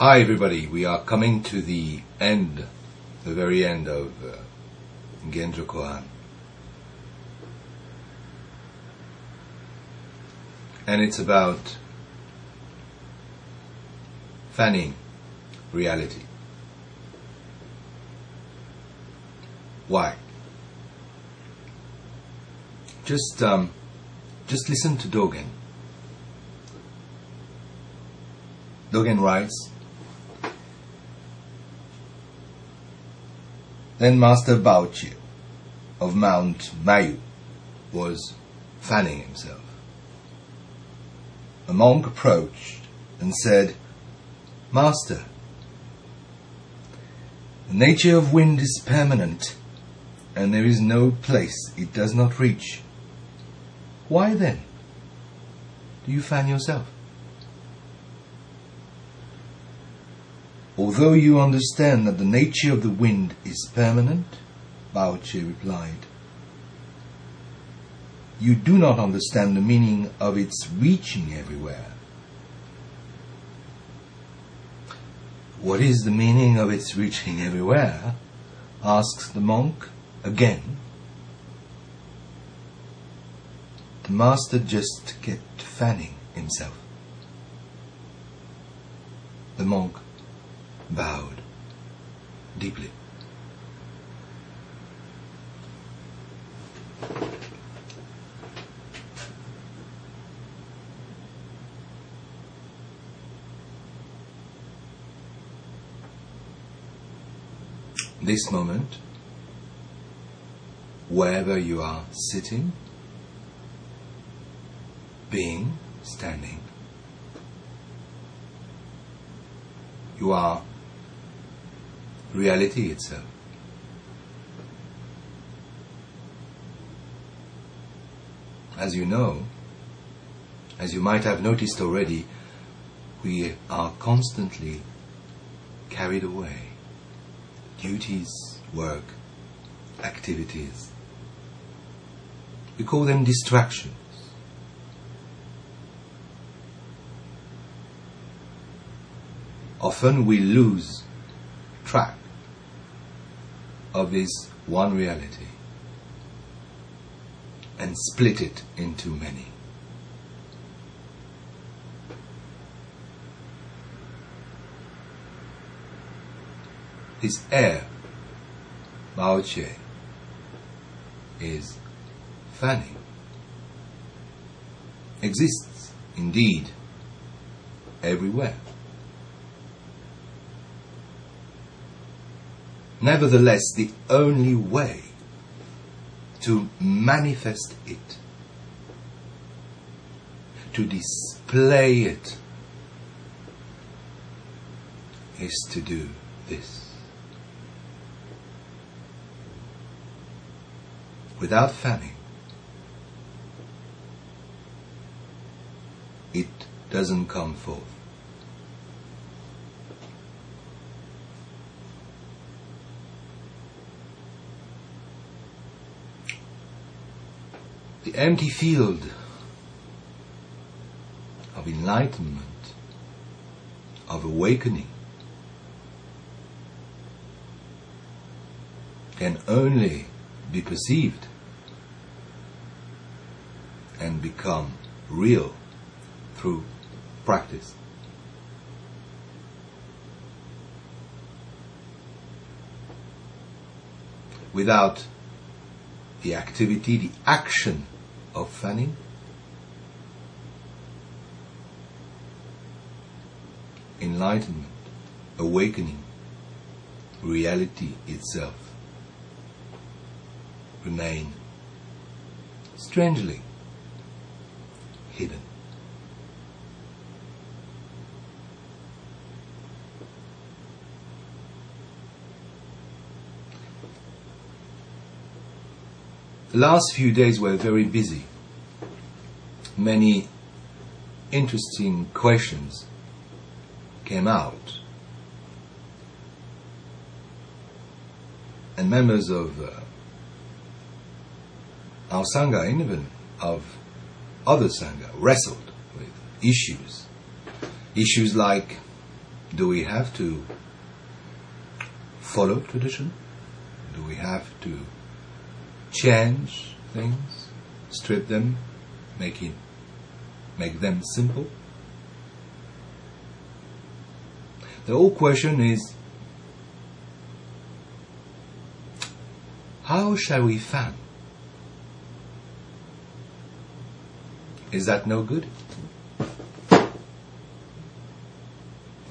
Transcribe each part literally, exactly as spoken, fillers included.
Hi everybody, we are coming to the end, the very end of uh, Gendro Kohan. And it's about fanning reality. Why? Just, um, just listen to Dogen. Dogen writes, then Master Bauchi of Mount Mayu was fanning himself. A monk approached and said, Master, the nature of wind is permanent, and there is no place it does not reach. Why then do you fan yourself? Although you understand that the nature of the wind is permanent, Bauchi replied, you do not understand the meaning of its reaching everywhere. What is the meaning of its reaching everywhere? Asks the monk again. The master just kept fanning himself. The monk bowed deeply. This moment, wherever you are sitting, being, standing, you are reality itself. As you know, as you might have noticed already, we are constantly carried away. Duties, work, activities. We call them distractions. Often we lose track of this one reality and split it into many. This air, Baozhi, is fanning, exists indeed everywhere. Nevertheless, the only way to manifest it, to display it, is to do this. Without fanning, it doesn't come forth. The empty field of enlightenment, of awakening, can only be perceived and become real through practice. Without the activity, the action of fanning, enlightenment, awakening, reality itself remain strangely hidden. The last few days were very busy. Many interesting questions came out, and members of uh, our Sangha, even of other Sangha, wrestled with issues. Issues like do we have to follow tradition? Do we have to change things, strip them, make it, make them simple? The whole question is, how shall we fan? Is that no good?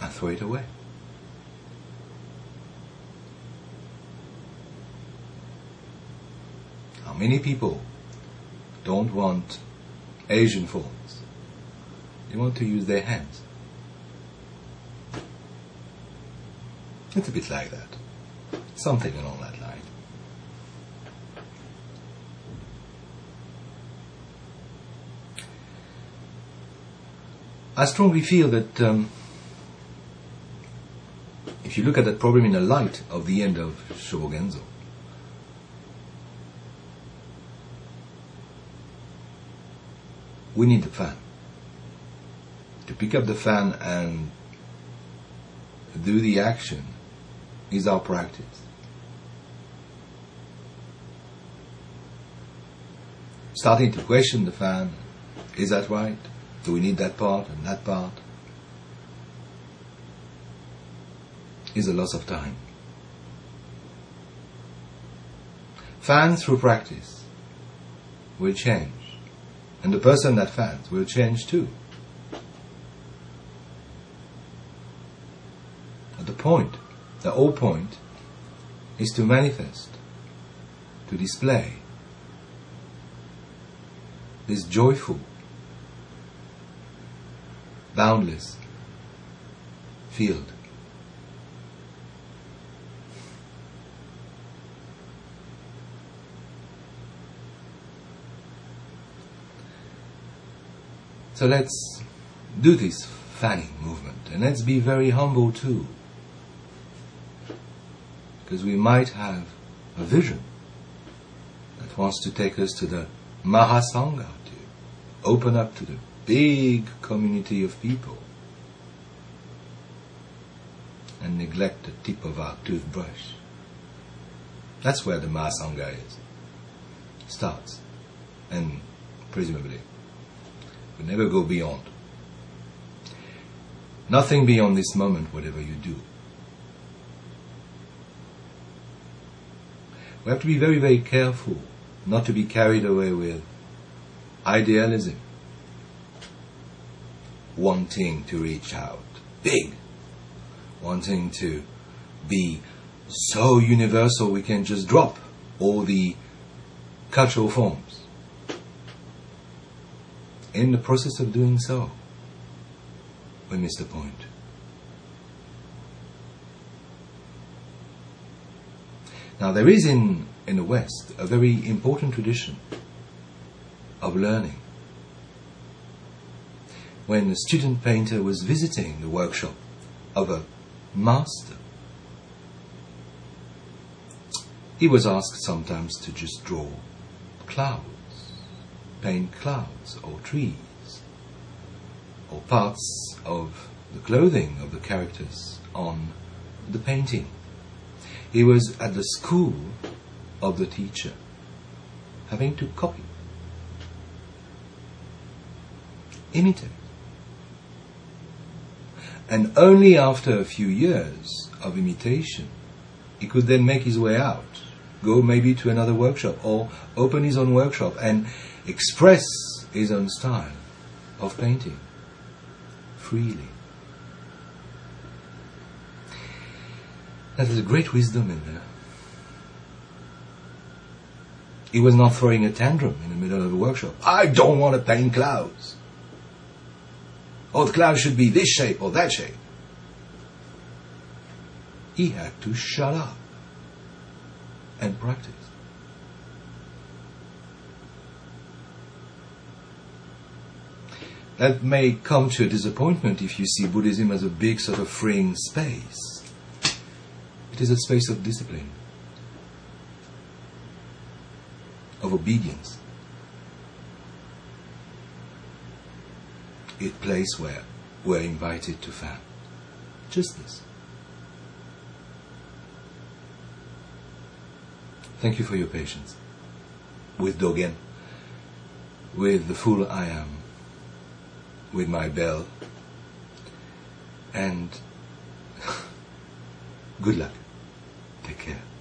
I throw it away. How many people don't want Asian forms? They want to use their hands. It's a bit like that. Something along that line. I strongly feel that um, if you look at that problem in the light of the end of Shobogenzo, we need the fan. To pick up the fan and do the action is our practice. Starting to question the fan, is that right? Do we need that part and that part? Is a loss of time. Fans through practice will change. And the person that fans will change too. But the point, the whole point, is to manifest, to display this joyful, boundless field. So let's do this fanning movement, and let's be very humble too, because we might have a vision that wants to take us to the Mahasangha, to open up to the big community of people and neglect the tip of our toothbrush. That's where the Mahasangha is, starts, and presumably we never go beyond. Nothing beyond this moment, whatever you do. We have to be very, very careful not to be carried away with idealism, wanting to reach out big, wanting to be so universal we can just drop all the cultural forms. In the process of doing so, we miss the point. Now there is in, in the West a very important tradition of learning. When a student painter was visiting the workshop of a master, he was asked sometimes to just draw clouds. Paint clouds or trees or parts of the clothing of the characters on the painting. He was at the school of the teacher, having to copy, imitate. And only after a few years of imitation, he could then make his way out, go maybe to another workshop or open his own workshop and express his own style of painting freely. That is a great wisdom in there. He was not throwing a tantrum in the middle of a workshop. I don't want to paint clouds. Oh, the cloud should be this shape or that shape. He had to shut up and practice. That may come to a disappointment if you see Buddhism as a big sort of freeing space. It is a space of discipline, of obedience. A place where we're invited to fan, consciousness. Thank you for your patience with Dogen, with the fool I am, with my bell, and good luck. Take care.